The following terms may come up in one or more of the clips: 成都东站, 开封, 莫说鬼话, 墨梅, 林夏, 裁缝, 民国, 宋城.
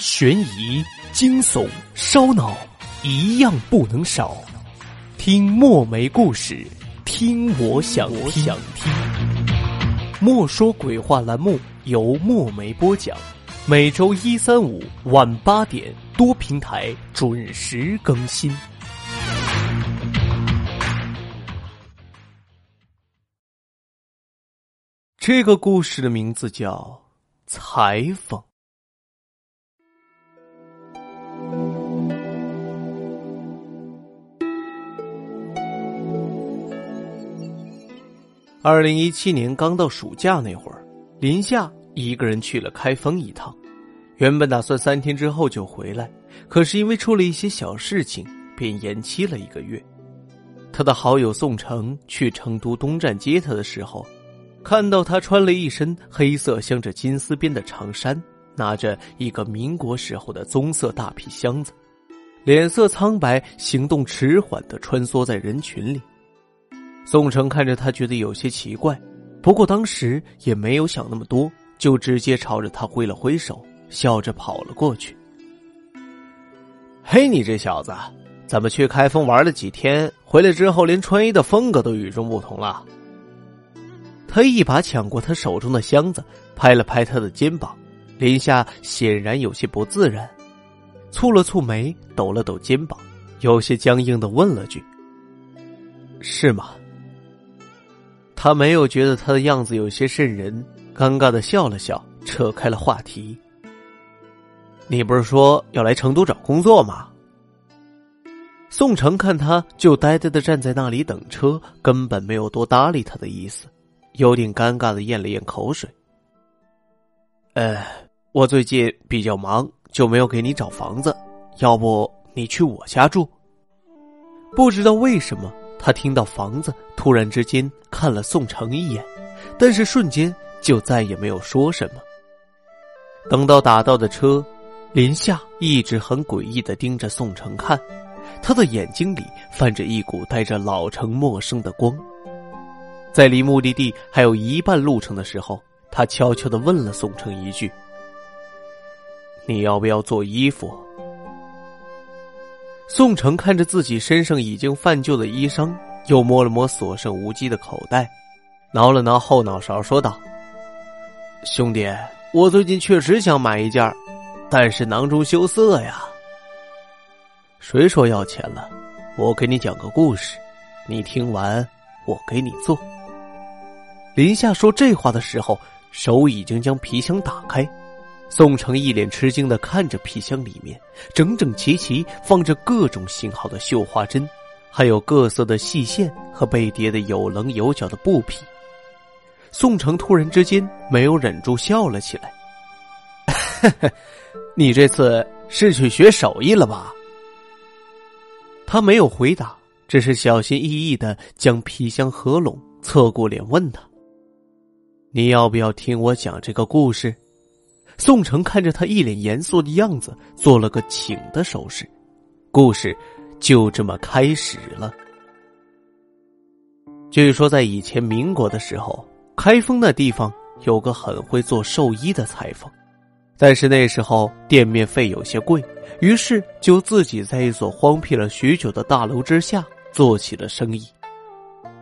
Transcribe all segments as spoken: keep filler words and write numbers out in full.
悬疑、惊悚、烧脑，一样不能少。听墨梅故事，听我想听。莫说鬼话栏目由墨梅播讲，每周一、三、五晚八点，多平台准时更新。这个故事的名字叫《裁缝》。二零一七年刚到暑假那会儿，林夏一个人去了开封一趟，原本打算三天之后就回来，可是因为出了一些小事情，便延期了一个月。他的好友宋城去成都东站接他的时候，看到他穿了一身黑色镶着金丝边的长衫，拿着一个民国时候的棕色大皮箱子，脸色苍白，行动迟缓地穿梭在人群里。宋城看着他觉得有些奇怪，不过当时也没有想那么多，就直接朝着他挥了挥手，笑着跑了过去。嘿，你这小子，咱们去开封玩了几天，回来之后连穿衣的风格都与众不同了。他一把抢过他手中的箱子，拍了拍他的肩膀。林夏显然有些不自然，蹙了蹙眉，抖了抖肩膀，有些僵硬地问了句：是吗？他没有觉得他的样子有些瘆人，尴尬地笑了笑，扯开了话题。你不是说要来成都找工作吗？宋城看他就呆呆地站在那里等车，根本没有多搭理他的意思，有点尴尬地咽了咽口水。呃，我最近比较忙，就没有给你找房子，要不你去我家住？不知道为什么，他听到房子，突然之间看了宋城一眼，但是瞬间就再也没有说什么。等到打到的车，林夏一直很诡异地盯着宋城看，他的眼睛里泛着一股带着老城陌生的光。在离目的地还有一半路程的时候，他悄悄地问了宋城一句：你要不要做衣服？宋城看着自己身上已经泛旧的衣裳，又摸了摸所剩无几的口袋，挠了挠后脑勺，说道：兄弟，我最近确实想买一件，但是囊中羞涩呀。谁说要钱了？我给你讲个故事，你听完我给你做。林夏说这话的时候，手已经将皮箱打开。宋城一脸吃惊地看着皮箱，里面整整齐齐放着各种型号的绣花针，还有各色的细线和被叠得有棱有角的布匹。宋城突然之间没有忍住笑了起来。你这次是去学手艺了吧？他没有回答，只是小心翼翼地将皮箱合拢，侧过脸问他：你要不要听我讲这个故事？宋城看着他一脸严肃的样子，做了个请的手势。故事就这么开始了。据说在以前民国的时候，开封那地方有个很会做寿衣的裁缝，但是那时候店面费有些贵，于是就自己在一所荒僻了许久的大楼之下做起了生意。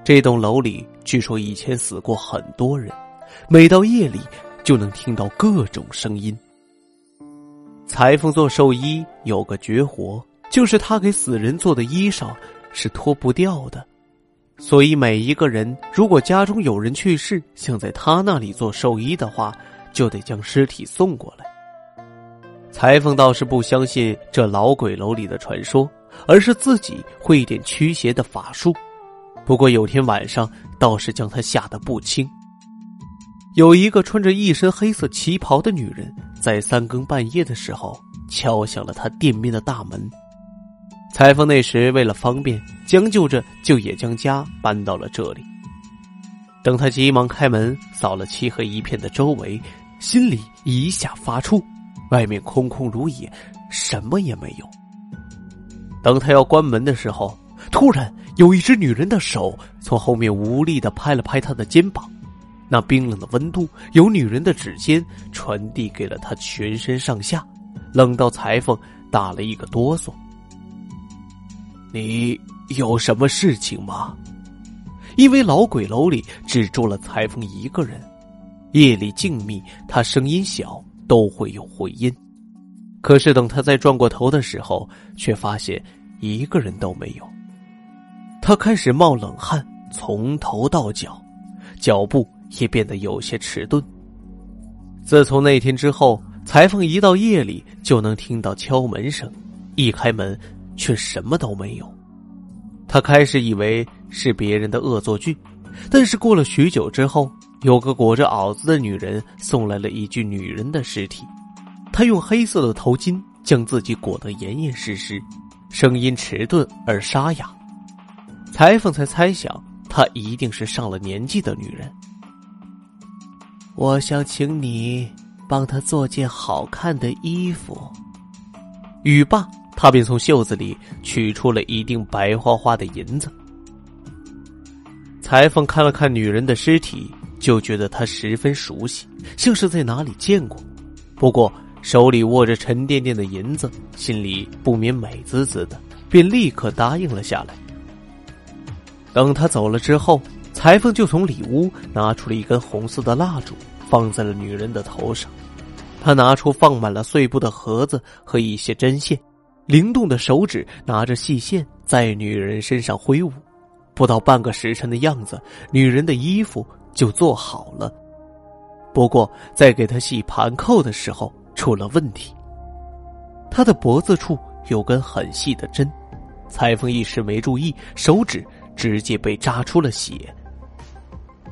这栋楼里据说以前死过很多人，每到夜里就能听到各种声音。裁缝做寿衣有个绝活，就是他给死人做的衣裳是脱不掉的，所以每一个人如果家中有人去世，想在他那里做寿衣的话，就得将尸体送过来。裁缝倒是不相信这老鬼楼里的传说，而是自己会一点驱邪的法术，不过有天晚上倒是将他吓得不轻。有一个穿着一身黑色旗袍的女人，在三更半夜的时候敲响了她店面的大门。裁缝那时为了方便，将就着就也将家搬到了这里。等他急忙开门，扫了漆黑一片的周围，心里一下发怵，外面空空如也，什么也没有。等他要关门的时候，突然有一只女人的手从后面无力地拍了拍他的肩膀，那冰冷的温度由女人的指尖传递给了他全身上下，冷到裁缝打了一个哆嗦。你有什么事情吗？因为老鬼楼里只住了裁缝一个人，夜里静谧，他声音小，都会有回音。可是等他再转过头的时候，却发现一个人都没有。他开始冒冷汗，从头到脚，脚步也变得有些迟钝。自从那天之后，裁缝一到夜里就能听到敲门声，一开门却什么都没有。他开始以为是别人的恶作剧，但是过了许久之后，有个裹着袄子的女人送来了一具女人的尸体，她用黑色的头巾将自己裹得严严实实，声音迟钝而沙哑。裁缝才猜想，她一定是上了年纪的女人。我想请你帮她做件好看的衣服。语罢，他便从袖子里取出了一锭白花花的银子。裁缝看了看女人的尸体，就觉得她十分熟悉，像是在哪里见过。不过手里握着沉甸甸的银子，心里不免美滋滋的，便立刻答应了下来。等他走了之后，裁缝就从里屋拿出了一根红色的蜡烛，放在了女人的头上。他拿出放满了碎布的盒子和一些针线，灵动的手指拿着细线在女人身上挥舞，不到半个时辰的样子，女人的衣服就做好了。不过在给她系盘扣的时候出了问题，她的脖子处有根很细的针，裁缝一时没注意，手指直接被扎出了血。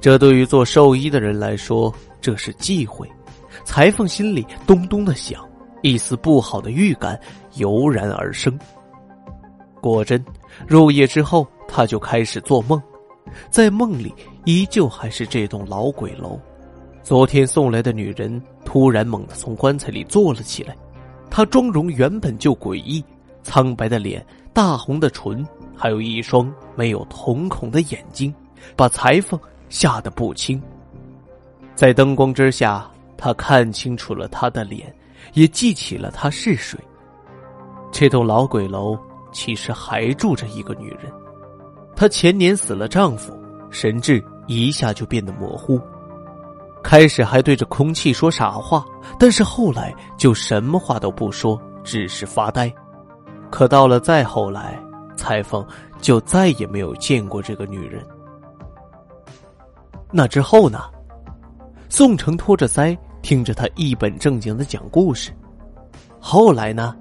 这对于做寿衣的人来说，这是忌讳。裁缝心里咚咚的响，一丝不好的预感油然而生。果真入夜之后，他就开始做梦，在梦里依旧还是这栋老鬼楼。昨天送来的女人突然猛地从棺材里坐了起来，她妆容原本就诡异，苍白的脸，大红的唇，还有一双没有瞳孔的眼睛，把裁缝吓得不轻。在灯光之下，他看清楚了她的脸，也记起了她是谁。这栋老鬼楼其实还住着一个女人，她前年死了丈夫，神智一下就变得模糊，开始还对着空气说傻话，但是后来就什么话都不说，只是发呆。可到了再后来，裁缝就再也没有见过这个女人。那之后呢？宋城拖着腮听着他一本正经的讲故事。后来呢？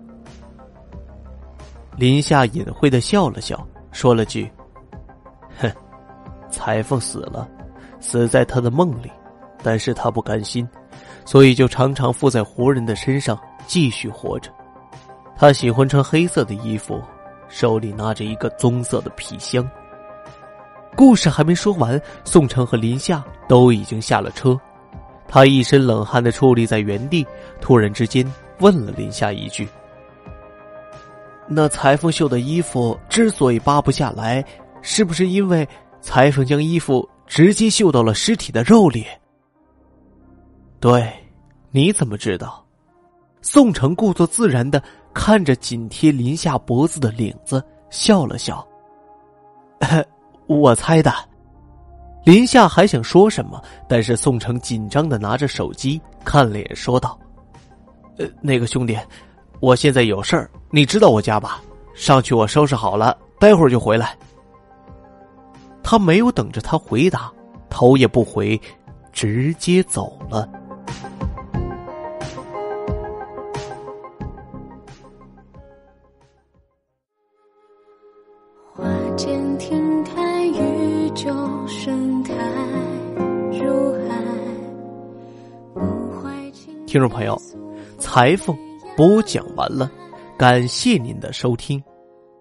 林夏隐晦的笑了笑，说了句：哼，裁缝死了，死在他的梦里，但是他不甘心，所以就常常附在活人的身上继续活着。他喜欢穿黑色的衣服，手里拿着一个棕色的皮箱。故事还没说完，宋城和林夏都已经下了车。他一身冷汗的矗立在原地，突然之间问了林夏一句：那裁缝绣的衣服之所以扒不下来，是不是因为裁缝将衣服直接绣到了尸体的肉里？对，你怎么知道？宋城故作自然地看着紧贴林夏脖子的领子，笑了笑：我猜的。林夏还想说什么，但是宋城紧张地拿着手机看了眼，说道：呃，那个兄弟，我现在有事儿，你知道我家吧？上去我收拾好了，待会儿就回来。他没有等着他回答，头也不回，直接走了。花间庭开，雨旧盛开，如海不怀情。听众朋友，裁缝播讲完了，感谢您的收听。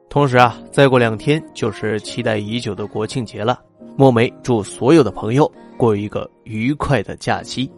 同时啊，再过两天就是期待已久的国庆节了，墨梅祝所有的朋友过一个愉快的假期。